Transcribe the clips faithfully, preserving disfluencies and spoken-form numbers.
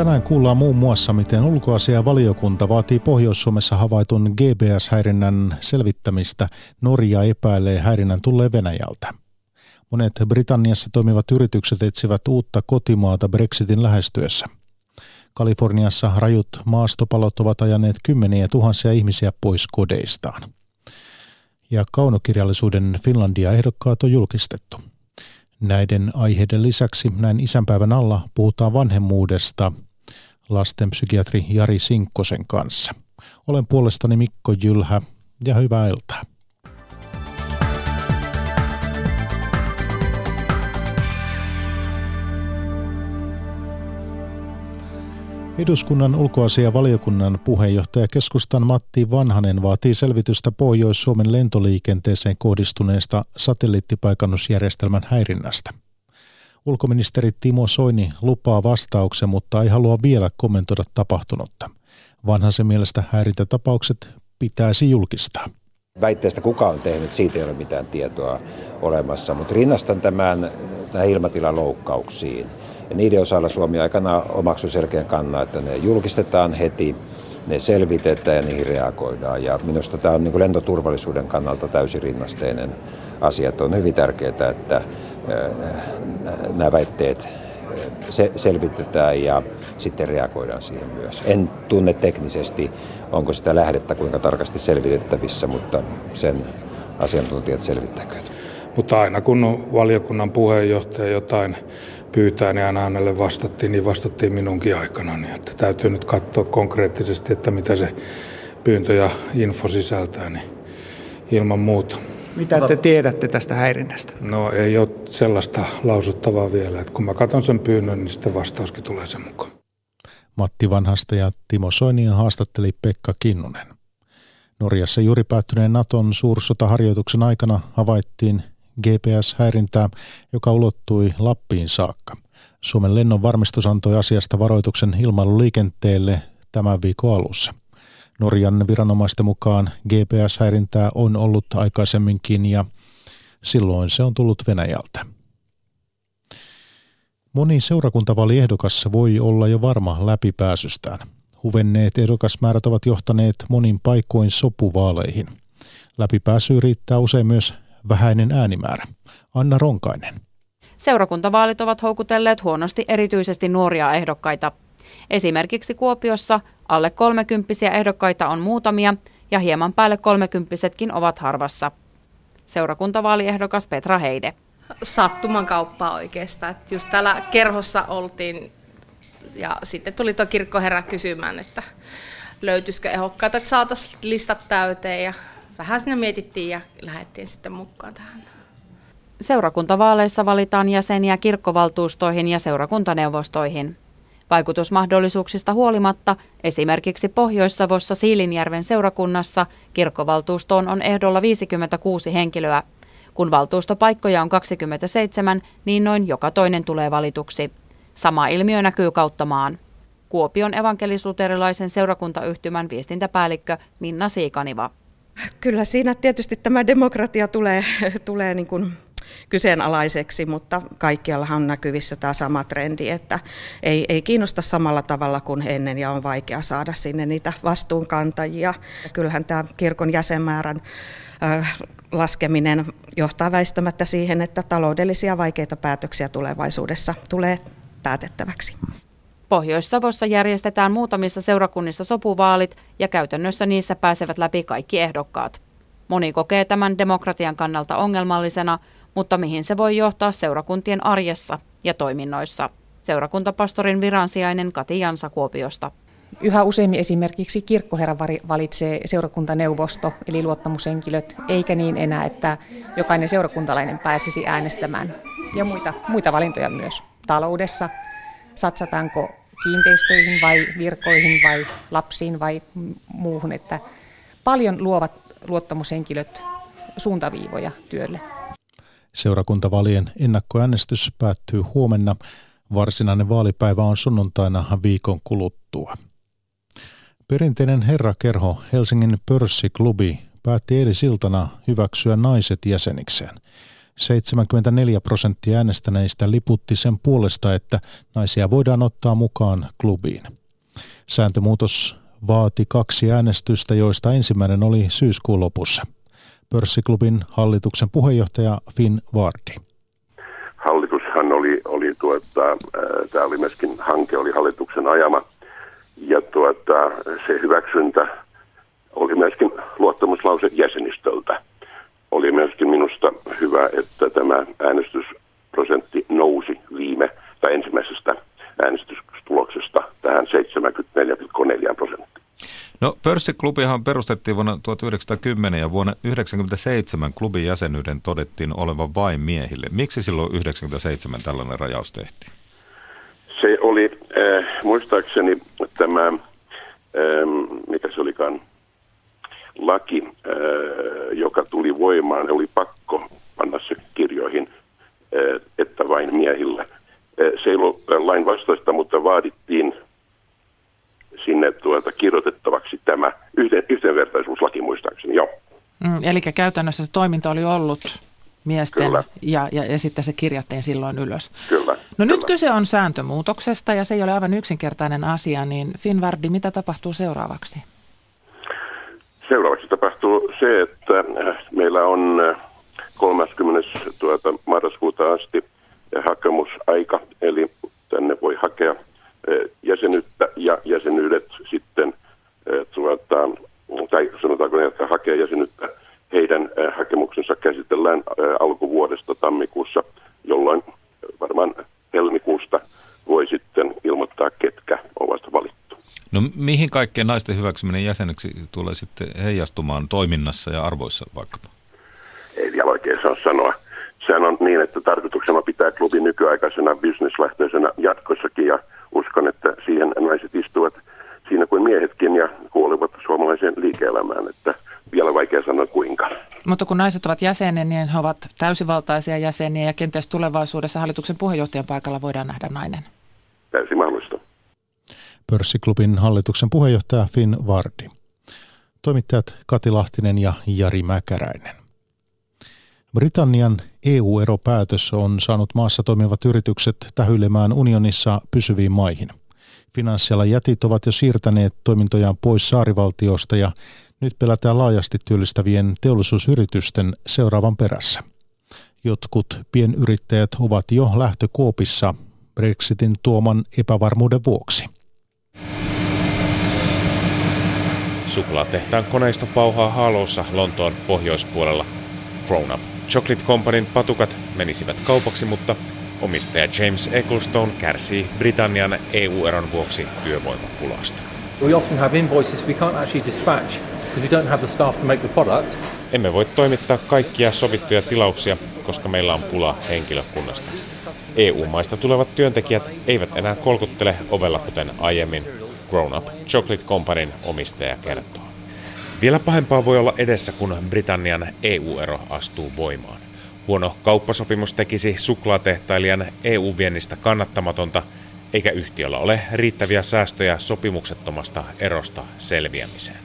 Tänään kuullaan muun muassa, miten ulkoasiainvaliokunta vaatii Pohjois-Suomessa havaitun G P S-häirinnän selvittämistä. Norja epäilee häirinnän tulleen Venäjältä. Monet Britanniassa toimivat yritykset etsivät uutta kotimaata Brexitin lähestyessä. Kaliforniassa rajut maastopalot ovat ajaneet kymmeniä tuhansia ihmisiä pois kodeistaan. Ja kaunokirjallisuuden Finlandia-ehdokkaat on julkistettu. Näiden aiheiden lisäksi näin isänpäivän alla puhutaan vanhemmuudesta lastenpsykiatri Jari Sinkkosen kanssa. Olen puolestani Mikko Jylhä ja hyvää iltaa. Eduskunnan ulkoasiainvaliokunnan puheenjohtaja keskustan Matti Vanhanen vaatii selvitystä Pohjois-Suomen lentoliikenteeseen kohdistuneesta satelliittipaikannusjärjestelmän häirinnästä. Ulkoministeri Timo Soini lupaa vastauksen, mutta ei halua vielä kommentoida tapahtunutta. Vanhasen mielestä häirintätapaukset pitäisi julkistaa. Väitteestä kuka on tehnyt, siitä ei ole mitään tietoa olemassa, mutta rinnastan tämän näihin ilmatilaloukkauksiin. Ja niiden osalla Suomi aikana omaksui selkeän kannan, että ne julkistetaan heti, ne selvitetään ja niihin reagoidaan. Ja minusta tämä on niin kuin lentoturvallisuuden kannalta täysin rinnasteinen asia. On hyvin tärkeää, että nämä väitteet selvitetään ja sitten reagoidaan siihen myös. En tunne teknisesti, onko sitä lähdettä kuinka tarkasti selvitettävissä, mutta sen asiantuntijat selvittäkööt. Mutta aina kun valiokunnan puheenjohtaja jotain pyytää, niin aina hänelle vastattiin, niin vastattiin minunkin aikana. Niin että täytyy nyt katsoa konkreettisesti, että mitä se pyyntö ja info sisältää, niin ilman muuta. Mitä te tiedätte tästä häirinnästä? No ei ole sellaista lausuttavaa vielä. Että kun mä katson sen pyynnön, niin sitten vastauskin tulee sen mukaan. Matti Vanhasta ja Timo Soinia haastatteli Pekka Kinnunen. Norjassa juuri päättyneen Naton suursotaharjoituksen aikana havaittiin G P S-häirintää, joka ulottui Lappiin saakka. Suomen lennon varmistus antoi asiasta varoituksen ilmailuliikenteelle tämän viikon alussa. Norjan viranomaisten mukaan G P S-häirintää on ollut aikaisemminkin ja silloin se on tullut Venäjältä. Moni seurakuntavaaliehdokas voi olla jo varma läpipääsystään. Huvenneet ehdokasmäärät ovat johtaneet monin paikoin sopuvaaleihin. Läpipääsyyn riittää usein myös vähäinen äänimäärä. Anna Ronkainen. Seurakuntavaalit ovat houkutelleet huonosti erityisesti nuoria ehdokkaita. Esimerkiksi Kuopiossa alle kolmekymppisiä ehdokkaita on muutamia ja hieman päälle kolmekymppisetkin ovat harvassa. Seurakuntavaaliehdokas Petra Heide. Sattuman kauppaa oikeastaan. Just täällä kerhossa oltiin ja sitten tuli tuo kirkkoherra kysymään, että löytyisikö ehdokkaita, että saataisiin listat täyteen ja vähän siinä mietittiin ja lähdettiin sitten mukaan tähän. Seurakuntavaaleissa valitaan jäseniä kirkkovaltuustoihin ja seurakuntaneuvostoihin. Vaikutusmahdollisuuksista huolimatta esimerkiksi Pohjois-Savossa Siilinjärven seurakunnassa kirkkovaltuustoon on ehdolla viisikymmentäkuusi henkilöä. Kun valtuustopaikkoja on kaksikymmentäseitsemän, niin noin joka toinen tulee valituksi. Sama ilmiö näkyy kautta maan. Kuopion evankelisluterilaisen seurakuntayhtymän viestintäpäällikkö Minna Siikaniva. Kyllä siinä tietysti tämä demokratia tulee, tulee niin kuin kyseenalaiseksi, mutta kaikkiallahan on näkyvissä tämä sama trendi, että ei, ei kiinnosta samalla tavalla kuin ennen ja on vaikea saada sinne niitä vastuunkantajia. Kyllähän tämä kirkon jäsenmäärän äh, laskeminen johtaa väistämättä siihen, että taloudellisia vaikeita päätöksiä tulevaisuudessa tulee päätettäväksi. Pohjois-Savossa järjestetään muutamissa seurakunnissa sopuvaalit ja käytännössä niissä pääsevät läpi kaikki ehdokkaat. Moni kokee tämän demokratian kannalta ongelmallisena, mutta mihin se voi johtaa seurakuntien arjessa ja toiminnoissa. Seurakuntapastorin viransijainen Katja Jansa Kuopiosta. Yhä useammin esimerkiksi kirkkoherra valitsee seurakuntaneuvosto eli luottamushenkilöt, eikä niin enää, että jokainen seurakuntalainen pääsisi äänestämään ja muita, muita valintoja myös taloudessa. Satsataanko kiinteistöihin vai virkoihin vai lapsiin vai muuhun, että paljon luovat luottamushenkilöt suuntaviivoja työlle. Seurakuntavalien ennakkoäänestys päättyy huomenna. Varsinainen vaalipäivä on sunnuntaina viikon kuluttua. Perinteinen herrakerho Helsingin pörssiklubi päätti eilisiltana hyväksyä naiset jäsenikseen. seitsemänkymmentäneljä prosenttia äänestäneistä liputti sen puolesta, että naisia voidaan ottaa mukaan klubiin. Sääntömuutos vaati kaksi äänestystä, joista ensimmäinen oli syyskuun lopussa. Pörssiklubin hallituksen puheenjohtaja Finn Wardi. Hallitushan oli, oli tuota, tämä oli myöskin hanke, oli hallituksen ajama, ja tuota, se hyväksyntä oli myöskin luottamuslause jäsenistöltä. Oli myöskin minusta hyvä, että tämä äänestysprosentti nousi viime tai ensimmäisestä äänestystuloksesta tähän seitsemänkymmentäneljä pilkku neljä prosenttia. No, pörssiklubihan perustettiin vuonna tuhatyhdeksänsataakymmenen ja vuonna yhdeksänkymmentäseitsemän klubin jäsenyyden todettiin olevan vain miehille. Miksi silloin yhdeksänkymmentäseitsemän tällainen rajaus tehtiin? Se oli äh, muistaakseni tämä, äh, mikä se olikaan, laki, äh, joka tuli voimaan, oli pakko panna se kirjoihin, äh, että vain miehillä. Äh, se ei ollut lain vastaista, mutta vaadittiin sinne tuota kirjoitettavaksi tämä yhden, yhdenvertaisuuslaki muistaakseni, joo. Mm, eli käytännössä se toiminta oli ollut miesten ja, ja, ja sitten se kirjattiin silloin ylös. Kyllä. No kyllä. Nyt kyse on sääntömuutoksesta ja se ei ole aivan yksinkertainen asia, niin Finn Wardi, mitä tapahtuu seuraavaksi? Seuraavaksi tapahtuu se, että meillä on kolmaskymmenes tuota, marraskuuta asti hakemusaika, eli tänne voi hakea jäsenyyttä ja jäsenyydet sitten, tuota, tai sanotaanko ne, että hakee jäsenyyttä, heidän hakemuksensa käsitellään alkuvuodesta tammikuussa, jolloin varmaan helmikuusta voi sitten ilmoittaa, ketkä ovat valittu. No mihin kaikkeen naisten hyväksyminen jäseneksi tulee sitten heijastumaan toiminnassa ja arvoissa vaikkapa? Ei vielä oikein saa sanoa. Sehän on niin, että tarkoituksena pitää klubi nykyaikaisena bisneslähtöisenä jatkossakin ja uskon, että siihen naiset istuvat siinä kuin miehetkin ja kuolevat suomalaiseen liike-elämään, että vielä vaikea sanoa kuinka. Mutta kun naiset ovat jäseniä, niin he ovat täysivaltaisia jäseniä ja kenties tulevaisuudessa hallituksen puheenjohtajan paikalla voidaan nähdä nainen. Täysin mahdollista. Pörssiklubin hallituksen puheenjohtaja Finn Wardi. Toimittajat Kati Lahtinen ja Jari Mäkäräinen. Britannian E U-eropäätös on saanut maassa toimivat yritykset tähyilemään unionissa pysyviin maihin. Finanssialan jätit ovat jo siirtäneet toimintojaan pois saarivaltiosta ja nyt pelätään laajasti työllistävien teollisuusyritysten seuraavan perässä. Jotkut pienyrittäjät ovat jo lähtökuopissa Brexitin tuoman epävarmuuden vuoksi. Suklaatehtaan koneisto pauhaa haaloissa Lontoon pohjoispuolella. Grown Up Chocolate Companyn patukat menisivät kaupaksi, mutta omistaja James Ecclestone kärsii Britannian E U-eron vuoksi työvoimapulasta. We often have invoices we can't actually dispatch because we don't have the staff to make the product. Emme voi toimittaa kaikkia sovittuja tilauksia, koska meillä on pula henkilökunnasta. E U-maista tulevat työntekijät eivät enää kolkuttele ovella kuten aiemmin, Grown Up Chocolate Companyn omistaja kertoo. Vielä pahempaa voi olla edessä, kun Britannian E U-ero astuu voimaan. Huono kauppasopimus tekisi suklaatehtailijan E U-viennistä kannattamatonta, eikä yhtiöllä ole riittäviä säästöjä sopimuksettomasta erosta selviämiseen.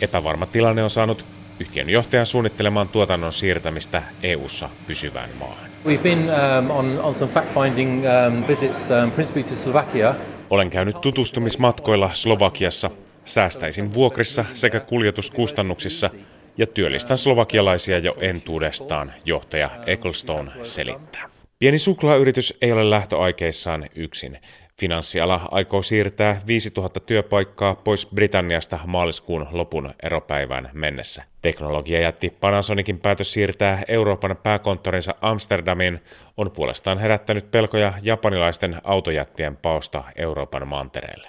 Epävarma tilanne on saanut yhtiön johtajan suunnittelemaan tuotannon siirtämistä E U:ssa pysyvään maahan. We've been um, on, on some fact-finding um, visits um, principally to Slovakia. Olen käynyt tutustumismatkoilla Slovakiassa, säästäisin vuokrissa sekä kuljetuskustannuksissa ja työllistän slovakialaisia jo entuudestaan, johtaja Ecclestone selittää. Pieni suklaayritys ei ole lähtöaikeissaan yksin. Finanssiala aikoo siirtää viisituhatta työpaikkaa pois Britanniasta maaliskuun lopun eropäivään mennessä. Teknologiajätti Panasonicin päätös siirtää Euroopan pääkonttorinsa Amsterdamiin on puolestaan herättänyt pelkoja japanilaisten autojättien paosta Euroopan mantereelle.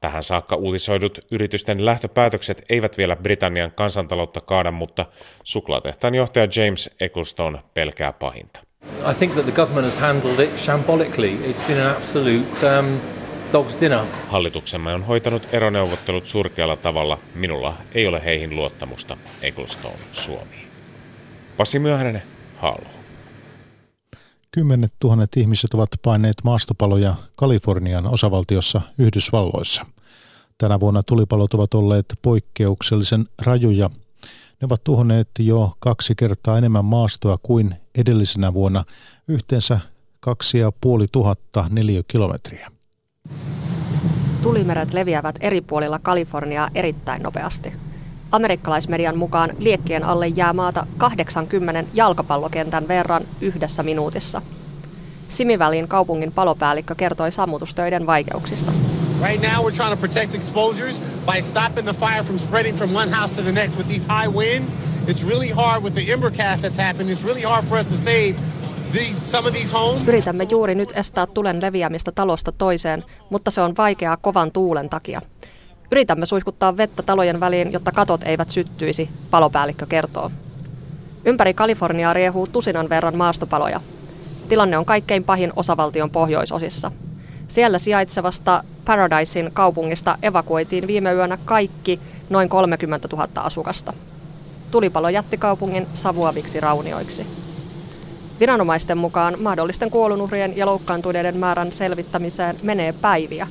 Tähän saakka uutisoidut yritysten lähtöpäätökset eivät vielä Britannian kansantaloutta kaada, mutta suklaatehtaan johtaja James Ecclestone pelkää pahinta. I think that the government has handled it shambolically. It's been an absolute um, dog's dinner. Hallituksemme on hoitanut eroneuvottelut surkealla tavalla. Minulla ei ole heihin luottamusta, Ecclestone Suomi. Pasi Myöhänen, Halo. Kymmenet tuhannet ihmiset ovat paineet maastopaloja Kalifornian osavaltiossa Yhdysvalloissa. Tänä vuonna tulipalot ovat olleet poikkeuksellisen rajuja. Ne ovat tuhonneet jo kaksi kertaa enemmän maastoa kuin edellisenä vuonna, yhteensä kaksi ja puoli tuhatta neliökilometriä. Tulimeret leviävät eri puolilla Kaliforniaa erittäin nopeasti. Amerikkalaismedian mukaan liekkien alle jää maata kahdeksankymmentä jalkapallokentän verran yhdessä minuutissa. Simivälin kaupungin palopäällikkö kertoi sammutustöiden vaikeuksista. Right now we're trying to protect exposures by stopping the fire from spreading from one house to the next with these high winds. It's really hard with the embercast that's happened. It's really hard for us to save these, some of these homes. Yritämme juuri nyt estää tulen leviämistä talosta toiseen, mutta se on vaikeaa kovan tuulen takia. Yritämme suihkuttaa vettä talojen väliin, jotta katot eivät syttyisi, palopäällikkö kertoo. Ympäri Kaliforniaa riehuu tusinan verran maastopaloja. Tilanne on kaikkein pahin osavaltion pohjoisosissa. Siellä sijaitsevasta Paradisein kaupungista evakuoitiin viime yönä kaikki noin kolmekymmentätuhatta asukasta. Tulipalo jätti kaupungin savuaviksi raunioiksi. Viranomaisten mukaan mahdollisten kuolonuhrien ja loukkaantuneiden määrän selvittämiseen menee päiviä.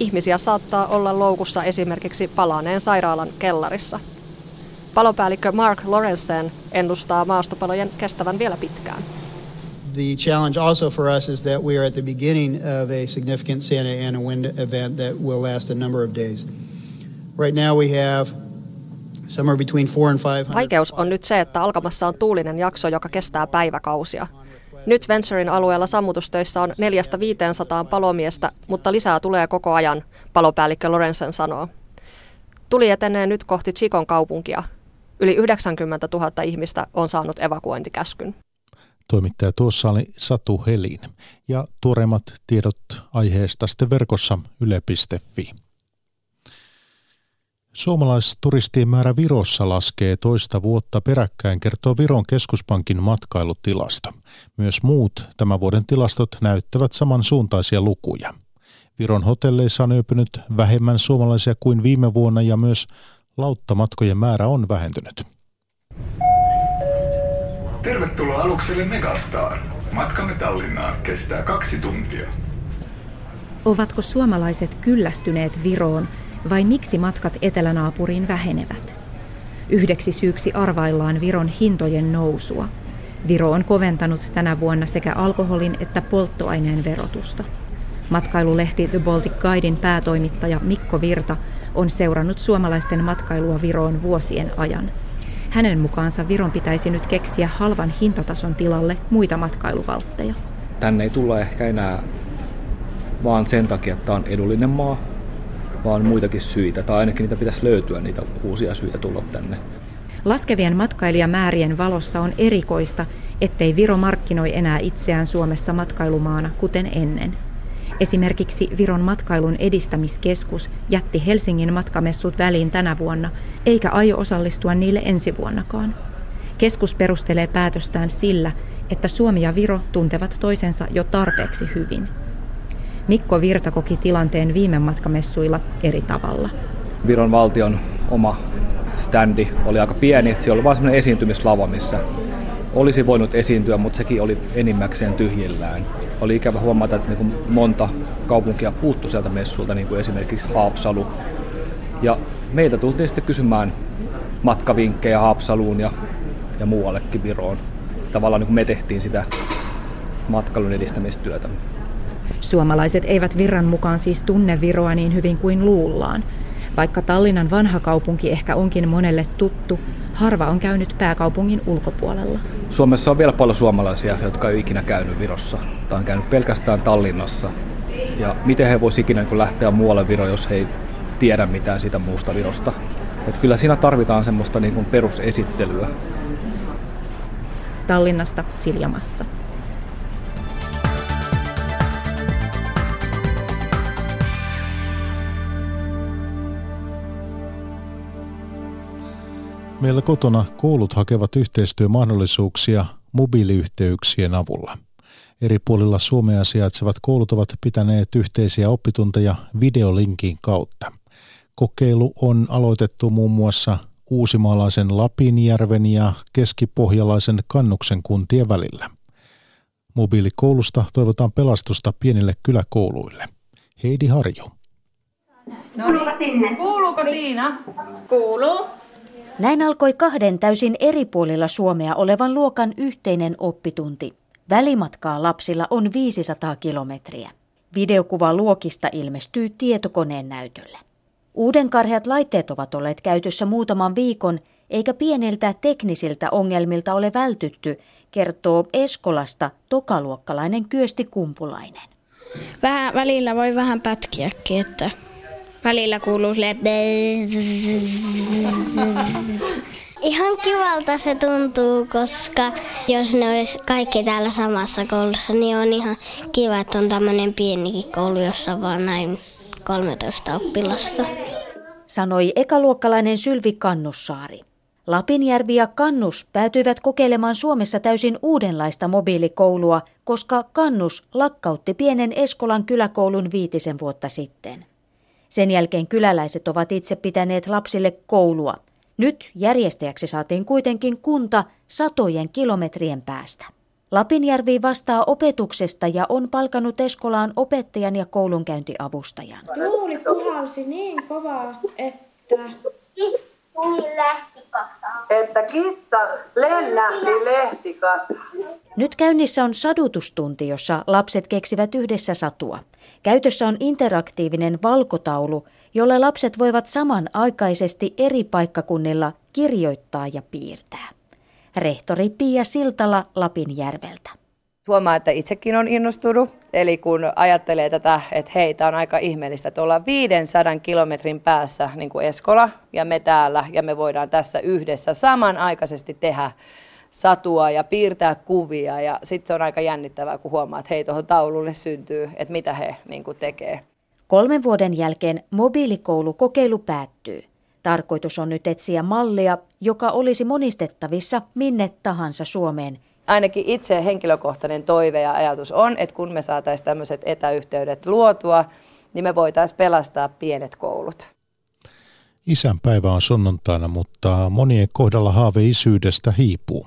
Ihmisiä saattaa olla loukussa esimerkiksi palaneen sairaalan kellarissa. Palopäällikkö Mark Laurensen ennustaa maastopalojen kestävän vielä pitkään. The challenge also for us is that we are at the beginning of a significant Santa Ana wind event that will last a number of days. Right now we have somewhere between four and five hundred. Vaikeus on nyt se, että alkamassa on tuulinen jakso, joka kestää päiväkausia. Nyt Venturin alueella sammutustöissä on neljästä viiteensataan palomiestä, mutta lisää tulee koko ajan, palopäällikkö Laurensen sanoo. Tuli etenee nyt kohti Chicon kaupunkia. Yli yhdeksänkymmentätuhatta ihmistä on saanut evakuointikäskyn. Toimittaja tuossa oli Satu Helin. Ja tuoreimmat tiedot aiheesta sitten verkossa yle piste fi. Suomalaisturistien määrä Virossa laskee toista vuotta peräkkäin, kertoo Viron keskuspankin matkailutilasto. Myös muut tämän vuoden tilastot näyttävät samansuuntaisia lukuja. Viron hotelleissa on yöpynyt vähemmän suomalaisia kuin viime vuonna ja myös lauttamatkojen määrä on vähentynyt. Tervetuloa alukselle Megastar. Matkamme Tallinnaan kestää kaksi tuntia. Ovatko suomalaiset kyllästyneet Viroon vai miksi matkat etelänaapuriin vähenevät? Yhdeksi syyksi arvaillaan Viron hintojen nousua. Viro on koventanut tänä vuonna sekä alkoholin että polttoaineen verotusta. Matkailulehti The Baltic Guidein päätoimittaja Mikko Virta on seurannut suomalaisten matkailua Viroon vuosien ajan. Hänen mukaansa Viron pitäisi nyt keksiä halvan hintatason tilalle muita matkailuvaltteja. Tänne ei tulla ehkä enää vaan sen takia, että tämä on edullinen maa, vaan muitakin syitä. Tai ainakin niitä pitäisi löytyä, niitä uusia syitä tulla tänne. Laskevien matkailijamäärien valossa on erikoista, ettei Viro markkinoi enää itseään Suomessa matkailumaana kuten ennen. Esimerkiksi Viron matkailun edistämiskeskus jätti Helsingin matkamessut väliin tänä vuonna, eikä aio osallistua niille ensi vuonnakaan. Keskus perustelee päätöstään sillä, että Suomi ja Viro tuntevat toisensa jo tarpeeksi hyvin. Mikko Virta koki tilanteen viime matkamessuilla eri tavalla. Viron valtion oma standi oli aika pieni, että siellä oli vain sellainen esiintymislava, missä olisi voinut esiintyä, mutta sekin oli enimmäkseen tyhjillään. Oli ikävä huomata, että niin monta kaupunkia puuttui sieltä messulta, niin kuin esimerkiksi Haapsalu. Ja meiltä tultiin sitten kysymään matkavinkkejä Haapsaluun ja, ja muuallekin Viroon. Tavallaan niin kuin me tehtiin sitä matkailun edistämistyötä. Suomalaiset eivät Virran mukaan siis tunne Viroa niin hyvin kuin luullaan. Vaikka Tallinnan vanha kaupunki ehkä onkin monelle tuttu, harva on käynyt pääkaupungin ulkopuolella. Suomessa on vielä paljon suomalaisia, jotka ei ole ikinä käynyt Virossa. Tämä on käynyt pelkästään Tallinnassa. Ja miten he voisivat ikinä lähteä muualle Viroon, jos he ei tiedä mitään sitä muusta Virosta. Että kyllä siinä tarvitaan semmoista niin kuin perusesittelyä. Tallinnasta Siljamassa. Meillä kotona koulut hakevat yhteistyömahdollisuuksia mobiiliyhteyksien avulla. Eri puolilla Suomea sijaitsevat koulut ovat pitäneet yhteisiä oppitunteja videolinkin kautta. Kokeilu on aloitettu muun muassa uusimaalaisen Lapinjärven ja keskipohjalaisen Kannuksen kuntien välillä. Mobiilikoulusta toivotaan pelastusta pienille kyläkouluille. Heidi Harju. No niin. Kuuluuko sinne? Kuuluuko Tiina? Kuuluu. Näin alkoi kahden täysin eri puolilla Suomea olevan luokan yhteinen oppitunti. Välimatkaa lapsilla on viisisataa kilometriä. Videokuva luokista ilmestyy tietokoneen näytölle. Uudenkarheat laitteet ovat olleet käytössä muutaman viikon, eikä pieniltä teknisiltä ongelmilta ole vältytty, kertoo Eskolasta tokaluokkalainen Kyösti Kumpulainen. Vähän, välillä voi vähän pätkiäkin, että välillä kuuluu silleen. Ihan kivalta se tuntuu, koska jos ne olisi kaikki täällä samassa koulussa, niin on ihan kiva, että on tämmöinen pienikin koulu, jossa on vaan näin kolmetoista oppilasta. Sanoi ekaluokkalainen Sylvi Kannussaari. Lapinjärvi ja Kannus päätyivät kokeilemaan Suomessa täysin uudenlaista mobiilikoulua, koska Kannus lakkautti pienen Eskolan kyläkoulun viitisen vuotta sitten. Sen jälkeen kyläläiset ovat itse pitäneet lapsille koulua. Nyt järjestäjäksi saatiin kuitenkin kunta satojen kilometrien päästä. Lapinjärvi vastaa opetuksesta ja on palkannut Eskolaan opettajan ja koulunkäyntiavustajan. Tuuli puhalsi niin kovaa, että että kissa lennähti lehtikasaan. Nyt käynnissä on sadutustunti, jossa lapset keksivät yhdessä satua. Käytössä on interaktiivinen valkotaulu, jolle lapset voivat samanaikaisesti eri paikkakunnilla kirjoittaa ja piirtää. Rehtori Pia Siltala Lapinjärveltä. Huomaa, että itsekin on innostunut. Eli kun ajattelee tätä, että hei, tämä on aika ihmeellistä, että ollaan viisisataa kilometrin päässä niin kuin Eskola ja me täällä ja me voidaan tässä yhdessä samanaikaisesti tehdä satua ja piirtää kuvia. Ja sitten se on aika jännittävää, kun huomaa, että hei, tuohon taululle syntyy, että mitä he niin kuin tekee. Kolmen vuoden jälkeen mobiilikoulukokeilu päättyy. Tarkoitus on nyt etsiä mallia, joka olisi monistettavissa minne tahansa Suomeen. Ainakin itse henkilökohtainen toive ja ajatus on, että kun me saataisiin tämmöiset etäyhteydet luotua, niin me voitaisiin pelastaa pienet koulut. Isänpäivä on sunnuntaina, mutta monien kohdalla haave isyydestä hiipuu.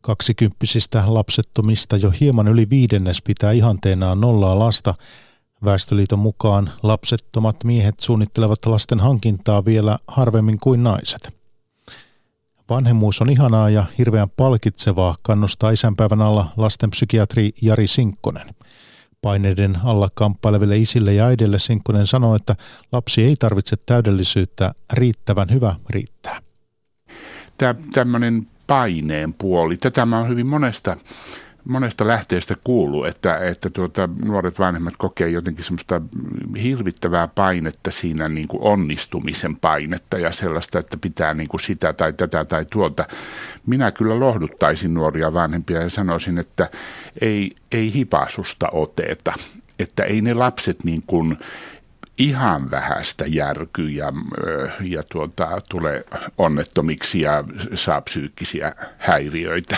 Kaksikymppisistä lapsettomista jo hieman yli viidennes pitää ihanteenaan nollaa lasta. Väestöliiton mukaan lapsettomat miehet suunnittelevat lasten hankintaa vielä harvemmin kuin naiset. Vanhemmuus on ihanaa ja hirveän palkitsevaa, kannustaa isänpäivän alla lastenpsykiatri Jari Sinkkonen. Paineiden alla kamppaileville isille ja äidille Sinkkonen sanoo, että lapsi ei tarvitse täydellisyyttä, riittävän hyvä riittää. Tämä tämmöinen paineen puoli, tätä mä oon hyvin monesta, monesta lähteestä kuullut, että, että tuota, nuoret vanhemmat kokee jotenkin semmoista hirvittävää painetta siinä niin kuin onnistumisen painetta ja sellaista, että pitää niin kuin sitä tai tätä tai tuolta. Minä kyllä lohduttaisin nuoria vanhempia ja sanoisin, että ei, ei hipasusta oteta, että ei ne lapset niin kuin ihan vähästä järkyy ja, ja tuota, tulee onnettomiksi ja saa psyykkisiä häiriöitä.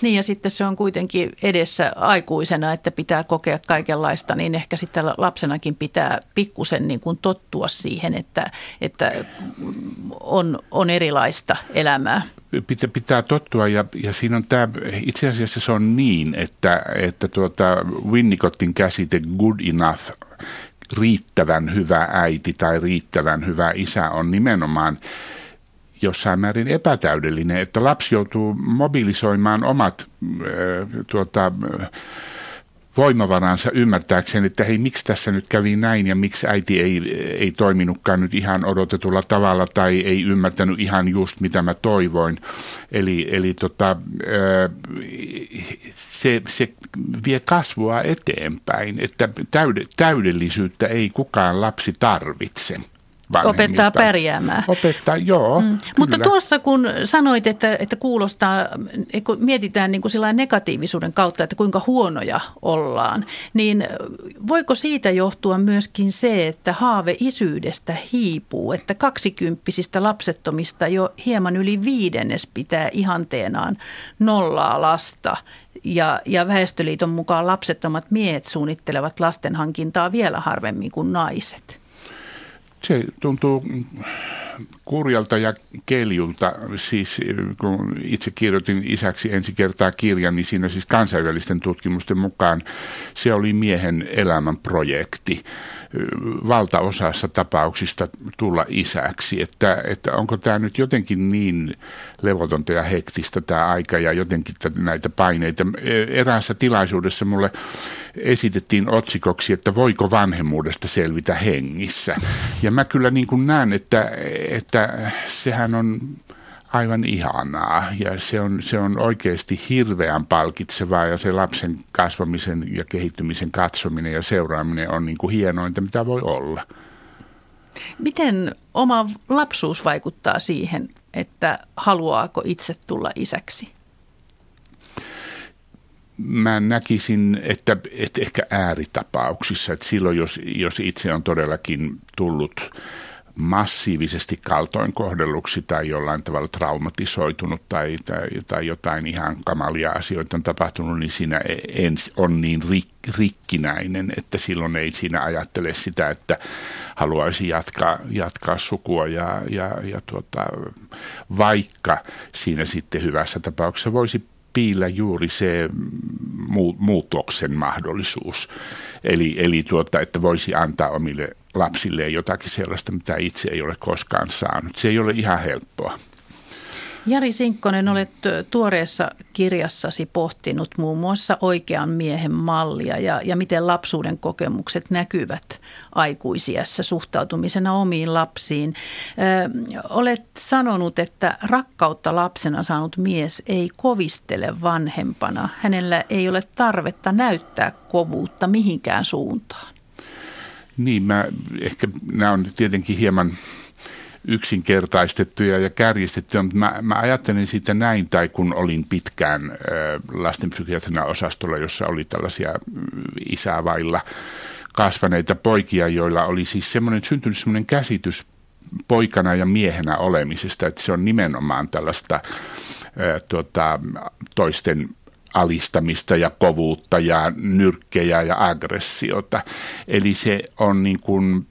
Niin ja sitten se on kuitenkin edessä aikuisena, että pitää kokea kaikenlaista, niin ehkä sitten lapsenakin pitää pikkusen niin kuin tottua siihen, että, että on, on erilaista elämää. Pitää, pitää tottua ja, ja siinä on tämä, itse asiassa se on niin, että, että tuota Winnicottin käsite good enough, riittävän hyvä äiti tai riittävän hyvä isä on nimenomaan jossain määrin epätäydellinen, että lapsi joutuu mobilisoimaan omat ö, tuota, voimavaransa ymmärtääkseen, että hei, miksi tässä nyt kävi näin ja miksi äiti ei, ei toiminutkaan nyt ihan odotetulla tavalla tai ei ymmärtänyt ihan just mitä mä toivoin. Eli, eli tota, ö, se, se vie kasvua eteenpäin, että täyde, täydellisyyttä ei kukaan lapsi tarvitse. Opettaa pärjäämään. Opettaa, joo. Mm. Mutta tuossa kun sanoit, että, että kuulostaa, kun mietitään niin kuin sellainen negatiivisuuden kautta, että kuinka huonoja ollaan, niin voiko siitä johtua myöskin se, että haave isyydestä hiipuu, että kaksikymppisistä lapsettomista jo hieman yli viidennes pitää ihanteenaan nollaa lasta ja, ja Väestöliiton mukaan lapsettomat miehet suunnittelevat lastenhankintaa vielä harvemmin kuin naiset? Se tuntuu kurjalta ja keljulta, siis kun itse kirjoitin isäksi ensi kertaa kirjan, niin siinä siis kansainvälisten tutkimusten mukaan se oli miehen elämän projekti valtaosassa tapauksista tulla isäksi, että, että onko tämä nyt jotenkin niin levotonta ja hektistä tämä aika ja jotenkin näitä paineita. Eräässä tilaisuudessa mulle esitettiin otsikoksi, että voiko vanhemmuudesta selvitä hengissä, ja mä kyllä niin kuin näen, että, että sehän on aivan ihanaa ja se on, se on oikeasti hirveän palkitsevaa ja se lapsen kasvamisen ja kehittymisen katsominen ja seuraaminen on niin kuin hienointa, mitä voi olla. Miten oma lapsuus vaikuttaa siihen, että haluaako itse tulla isäksi? Mä näkisin, että, että ehkä ääritapauksissa, että silloin jos, jos itse on todellakin tullut massiivisesti kaltoinkohdelluksi tai jollain tavalla traumatisoitunut tai, tai, tai jotain ihan kamalia asioita on tapahtunut, niin siinä on niin rik, rikkinäinen, että silloin ei siinä ajattele sitä, että haluaisi jatkaa, jatkaa sukua ja, ja, ja tuota, vaikka siinä sitten hyvässä tapauksessa voisi piillä juuri se muutoksen mahdollisuus, eli, eli tuota, että voisi antaa omille lapsilleen jotakin sellaista, mitä itse ei ole koskaan saanut. Se ei ole ihan helppoa. Jari Sinkkonen, olet tuoreessa kirjassasi pohtinut muun muassa oikean miehen mallia ja, ja miten lapsuuden kokemukset näkyvät aikuisiässä suhtautumisena omiin lapsiin. Ö, olet sanonut, että rakkautta lapsena saanut mies ei kovistele vanhempana. Hänellä ei ole tarvetta näyttää kovuutta mihinkään suuntaan. Niin, mä, ehkä nämä on tietenkin hieman yksinkertaistettuja ja kärjistettyjä, mutta mä, mä ajattelin siitä näin, tai kun olin pitkään lastenpsykiatrina osastolla, jossa oli tällaisia isää vailla kasvaneita poikia, joilla oli siis semmoinen, syntynyt semmoinen käsitys poikana ja miehenä olemisesta, että se on nimenomaan tällaista ää, tuota, toisten alistamista ja kovuutta ja nyrkkejä ja aggressiota. Eli se on niin kuin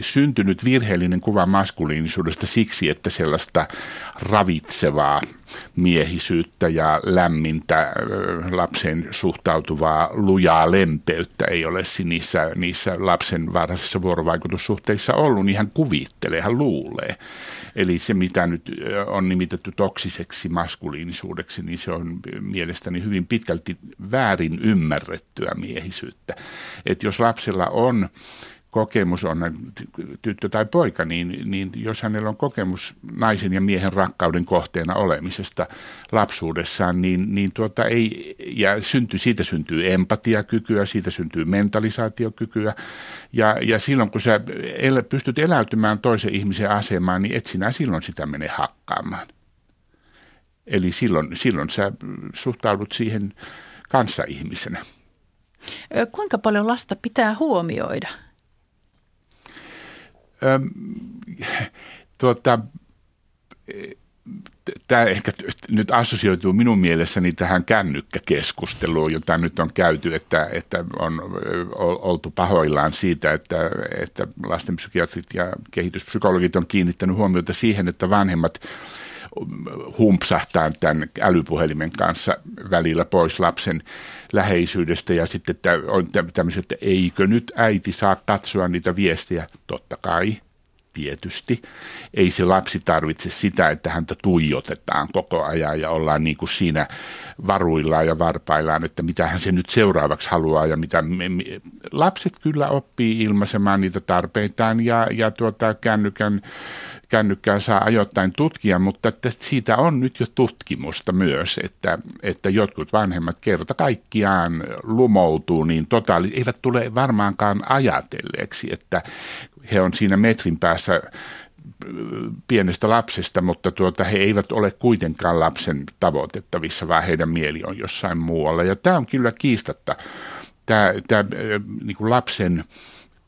syntynyt virheellinen kuva maskuliinisuudesta siksi, että sellaista ravitsevaa miehisyyttä ja lämmintä lapsen suhtautuvaa lujaa lempeyttä ei ole niissä, niissä lapsen varhaisissa vuorovaikutussuhteissa ollut. Ihan kuvittelee, hän luulee. Eli se, mitä nyt on nimitetty toksiseksi maskuliinisuudeksi, niin se on mielestäni hyvin pitkälti väärin ymmärrettyä miehisyyttä. Että jos lapsella on kokemus on tyttö tai poika, niin, niin jos hänellä on kokemus naisen ja miehen rakkauden kohteena olemisesta lapsuudessaan, niin, niin tuota ei, ja synty, siitä syntyy empatiakykyä, siitä syntyy mentalisaatiokykyä, ja, ja silloin kun sä el, pystyt eläytymään toisen ihmisen asemaan, niin et sinä silloin sitä mene hakkaamaan. Eli silloin, silloin sä suhtaudut siihen kanssaihmisenä. Kuinka paljon lasta pitää huomioida? Öm, tuota, tämä ehkä nyt assosioituu minun mielessäni tähän kännykkäkeskusteluun, jota nyt on käyty, että, että on oltu pahoillaan siitä, että, että lastenpsykiatrit ja kehityspsykologit on kiinnittänyt huomiota siihen, että vanhemmat humpsahtaa tämän älypuhelimen kanssa välillä pois lapsen läheisyydestä ja sitten on tämmöisiä, että eikö nyt äiti saa katsoa niitä viestejä? Totta kai, tietysti. Ei se lapsi tarvitse sitä, että häntä tuijotetaan koko ajan ja ollaan niin kuin siinä varuillaan ja varpaillaan, että mitä hän se nyt seuraavaksi haluaa ja mitä me, me. Lapset kyllä oppii ilmaisemaan niitä tarpeitaan ja, ja tuota, kännykän Kännykkää saa ajoittain tutkia, mutta siitä on nyt jo tutkimusta myös, että, että jotkut vanhemmat kerta kaikkiaan lumoutuu niin totaali, eivät tule varmaankaan ajatelleeksi, että he on siinä metrin päässä pienestä lapsesta, mutta tuota, he eivät ole kuitenkaan lapsen tavoitettavissa, vaan heidän mieli on jossain muualla. Ja tämä on kyllä kiistatta, tämä, tämä niin kuin lapsen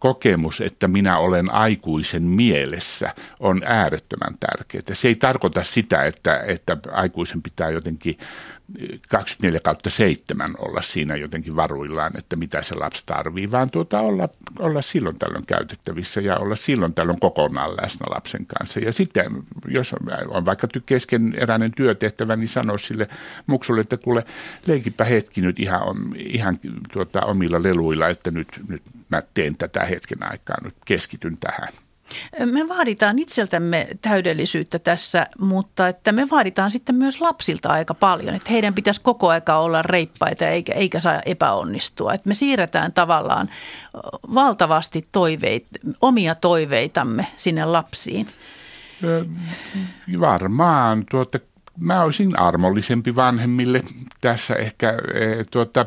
kokemus, että minä olen aikuisen mielessä, on äärettömän tärkeää. Se ei tarkoita sitä, että, että aikuisen pitää jotenkin kaksikymmentäneljä kautta seitsemän olla siinä jotenkin varuillaan, että mitä se lapsi tarvitsee, vaan tuota olla, olla silloin tällöin käytettävissä ja olla silloin tällöin kokonaan läsnä lapsen kanssa. Ja sitten, jos on vaikka keskeneräinen työtehtävä, niin sano sille muksulle, että kuule, leikipä hetki nyt ihan, ihan tuota, omilla leluilla, että nyt, nyt mä teen tätä hetken aikaa, nyt keskityn tähän. Me vaaditaan itseltämme täydellisyyttä tässä, mutta että me vaaditaan sitten myös lapsilta aika paljon, että heidän pitäisi koko aikaa olla reippaita eikä, eikä saa epäonnistua. Että me siirretään tavallaan valtavasti toiveit, omia toiveitamme sinne lapsiin. Varmaan tuota... Mä olisin armollisempi vanhemmille tässä ehkä, tuota,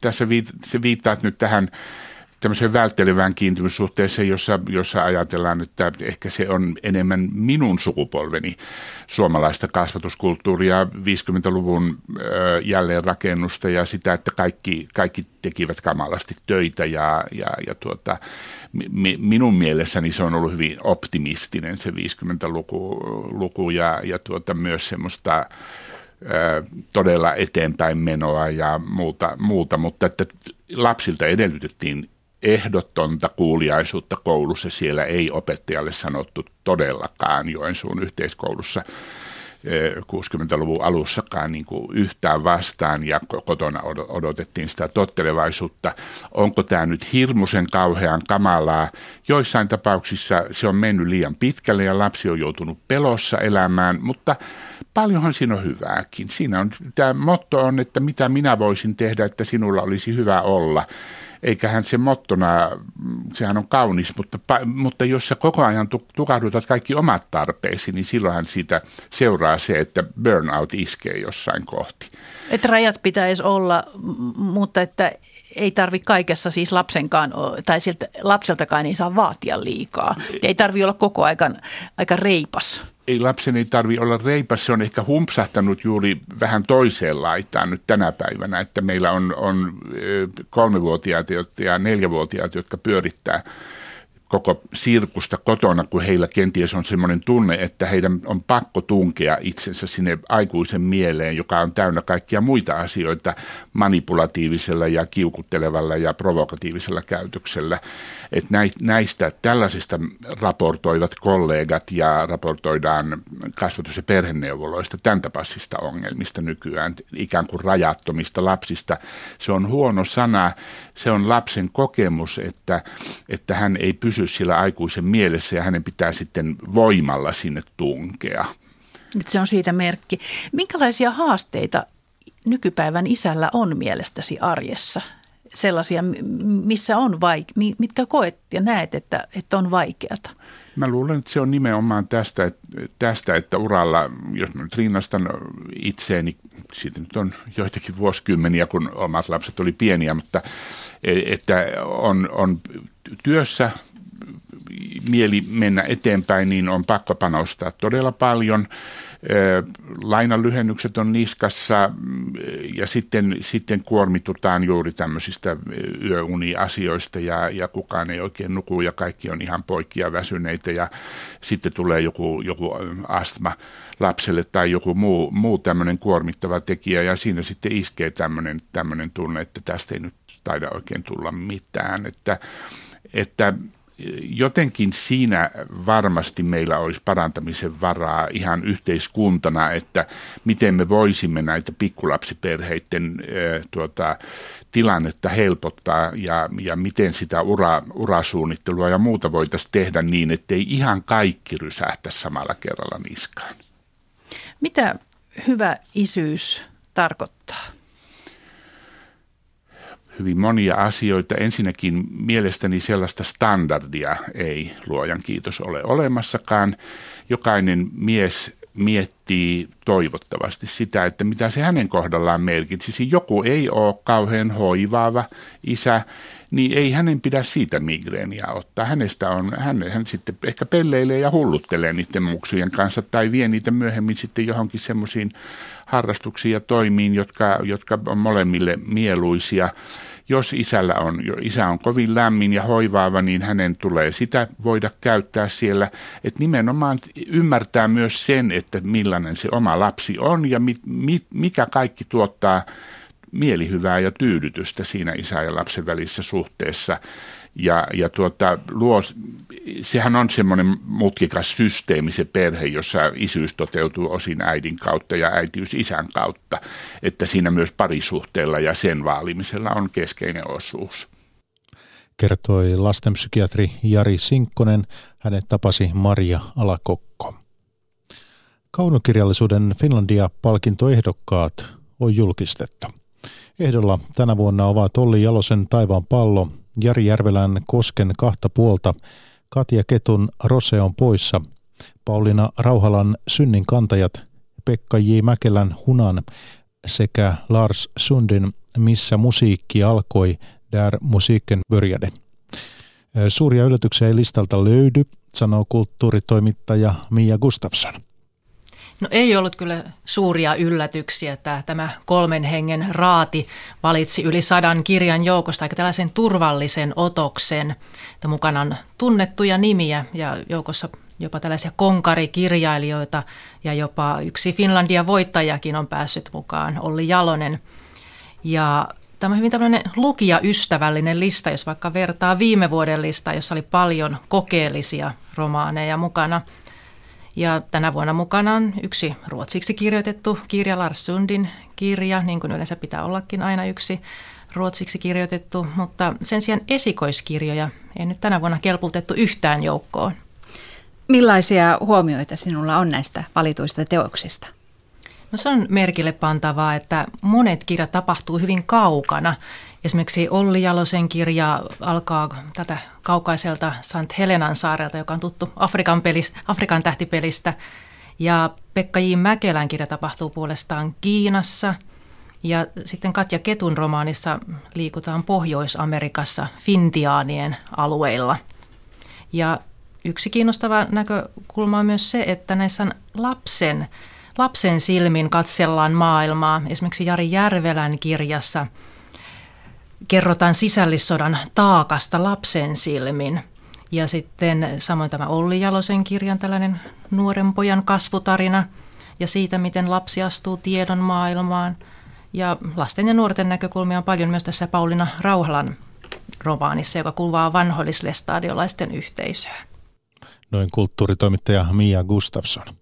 tässä viit, se viittaat nyt tähän tämmöiseen välttelevään kiintymyssuhteeseen, jossa, jossa ajatellaan, että ehkä se on enemmän minun sukupolveni suomalaista kasvatuskulttuuria, viisikymmentäluvun jälleenrakennusta ja sitä, että kaikki, kaikki tekivät kamalasti töitä ja, ja, ja tuota, mi, minun mielessäni se on ollut hyvin optimistinen se viisikymmentäluku ja, ja tuota, myös semmoista todella eteenpäin menoa ja muuta, muuta mutta että lapsilta edellytettiin ehdottonta kuuliaisuutta koulussa. Siellä ei opettajalle sanottu todellakaan Joensuun yhteiskoulussa kuusikymmentäluvun alussakaan niin kuin yhtään vastaan ja kotona odotettiin sitä tottelevaisuutta. Onko tämä nyt hirmuisen kauhean kamalaa? Joissain tapauksissa se on mennyt liian pitkälle ja lapsi on joutunut pelossa elämään, mutta paljonhan siinä on hyvääkin. Siinä on, tämä motto on, että mitä minä voisin tehdä, että sinulla olisi hyvä olla. Eiköhän se mottona, sehän on kaunis, mutta, mutta jos sä koko ajan tukahdutat kaikki omat tarpeesi, niin silloinhan siitä seuraa se, että burnout iskee jossain kohti. Että rajat pitäisi olla, mutta että ei tarvitse kaikessa siis lapsenkaan, tai siltä, lapseltakaan ei saa vaatia liikaa. Ei tarvitse olla koko ajan aika reipas. Ei lapsen ei tarvitse olla reipas, se on ehkä humpsahtanut juuri vähän toiseen laitaan nyt tänä päivänä, että meillä on, on kolmevuotiaat ja neljävuotiaat, jotka pyörittää koko sirkusta kotona, kun heillä kenties on semmoinen tunne, että heidän on pakko tunkea itsensä sinne aikuisen mieleen, joka on täynnä kaikkia muita asioita manipulatiivisella ja kiukuttelevalla ja provokatiivisella käytöksellä. Et näistä tällaisista raportoivat kollegat ja raportoidaan kasvatus- ja perheneuvoloista, tämän tapaisista ongelmista nykyään, ikään kuin rajattomista lapsista. Se on huono sana, se on lapsen kokemus, että, että hän ei pysy sillä aikuisen mielessä ja hänen pitää sitten voimalla sinne tunkea. Nyt se on siitä merkki. Minkälaisia haasteita nykypäivän isällä on mielestäsi arjessa? Sellaisia, missä on vaik- mitkä koet ja näet, että, että on vaikeata? Mä luulen, että se on nimenomaan tästä, tästä, että uralla, jos mä nyt rinnastan itseäni, siitä nyt on joitakin vuosikymmeniä, kun omat lapset oli pieniä, mutta että on, on työssä mieli mennä eteenpäin, niin on pakko panostaa todella paljon. Lainanlyhennykset on niskassa ja sitten, sitten kuormitutaan juuri tämmöisistä yöuniasioista ja, ja kukaan ei oikein nuku ja kaikki on ihan poikia väsyneitä ja sitten tulee joku, joku astma lapselle tai joku muu, muu tämmöinen kuormittava tekijä ja siinä sitten iskee tämmöinen, tämmöinen tunne, että tästä ei nyt taida oikein tulla mitään, että että jotenkin siinä varmasti meillä olisi parantamisen varaa ihan yhteiskuntana, että miten me voisimme näitä pikkulapsiperheiden äh, tuota, tilannetta helpottaa ja, ja miten sitä ura, urasuunnittelua ja muuta voitaisiin tehdä niin, ettei ihan kaikki rysähtäisi samalla kerralla niskaan. Mitä hyvä isyys tarkoittaa? Hyvin monia asioita. Ensinnäkin mielestäni sellaista standardia ei luojan kiitos ole olemassakaan. Jokainen mies miettii toivottavasti sitä, että mitä se hänen kohdallaan merkitsisi. Joku ei ole kauhean hoivaava isä, niin ei hänen pidä siitä migreeniä ottaa. Hänestä on, hän, hän sitten ehkä pelleilee ja hulluttelee niiden muksujen kanssa tai vie niitä myöhemmin sitten johonkin semmoisiin harrastuksiin ja toimiin, jotka, jotka on molemmille mieluisia. Jos isällä on, isä on kovin lämmin ja hoivaava, niin hänen tulee sitä voida käyttää siellä. Että nimenomaan ymmärtää myös sen, että millainen se oma lapsi on ja mit, mit, mikä kaikki tuottaa mielihyvää ja tyydytystä siinä isä ja lapsen välissä suhteessa. Ja, ja tuota, luo, sehän on semmoinen mutkikas systeemi se perhe, jossa isyys toteutuu osin äidin kautta ja äitiys isän kautta, että siinä myös parisuhteella ja sen vaalimisella on keskeinen osuus. Kertoi lastenpsykiatri Jari Sinkkonen, hänet tapasi Maria Alakokko. Kaunokirjallisuuden Finlandia-palkintoehdokkaat on julkistettu. Ehdolla tänä vuonna ovat Olli Jalosen Taivaan pallo, Jari Järvelän Kosken kahta puolta, Katja Ketun Rose on poissa, Paulina Rauhalan Synnin kantajat, Pekka J. Mäkelän Hunan sekä Lars Sundin Missä musiikki alkoi, där musiikken började. Suuria yllätyksiä ei listalta löydy, sanoo kulttuuritoimittaja Mia Gustafsson. No ei ollut kyllä suuria yllätyksiä, että tämä kolmen hengen raati valitsi yli sadan kirjan joukosta aika tällaisen turvallisen otoksen, että mukana on tunnettuja nimiä ja joukossa jopa tällaisia konkarikirjailijoita ja jopa yksi Finlandia-voittajakin on päässyt mukaan, Olli Jalonen. Ja tämä on hyvin tämmöinen lukijaystävällinen lista, jos vaikka vertaa viime vuoden listaa, jossa oli paljon kokeellisia romaaneja mukana. Ja tänä vuonna mukana on yksi ruotsiksi kirjoitettu kirja, Lars Sundin kirja, niin kuin yleensä pitää ollakin aina yksi ruotsiksi kirjoitettu, mutta sen sijaan esikoiskirjoja ei nyt tänä vuonna kelpuutettu yhtään joukkoon. Millaisia huomioita sinulla on näistä valituista teoksista? No se on merkille pantavaa, että monet kirjat tapahtuu hyvin kaukana. Esimerkiksi Olli Jalosen kirja alkaa tältä kaukaiselta Sankt Helenan saarelta, joka on tuttu Afrikan, pelistä, Afrikan tähtipelistä. Ja Pekka J. Mäkelän kirja tapahtuu puolestaan Kiinassa. Ja sitten Katja Ketun romaanissa liikutaan Pohjois-Amerikassa Fintiaanien alueilla. Ja yksi kiinnostava näkökulma on myös se, että näissä lapsen, lapsen silmin katsellaan maailmaa. Esimerkiksi Jari Järvelän kirjassa kerrotaan sisällissodan taakasta lapsen silmin. Ja sitten samoin tämä Olli Jalosen kirjan tällainen nuoren pojan kasvutarina ja siitä, miten lapsi astuu tiedon maailmaan. Ja lasten ja nuorten näkökulmia on paljon myös tässä Paulina Rauhalan romaanissa, joka kuvaa vanhoillislestadiolaisten yhteisöä. Noin kulttuuritoimittaja Mia Gustafsson.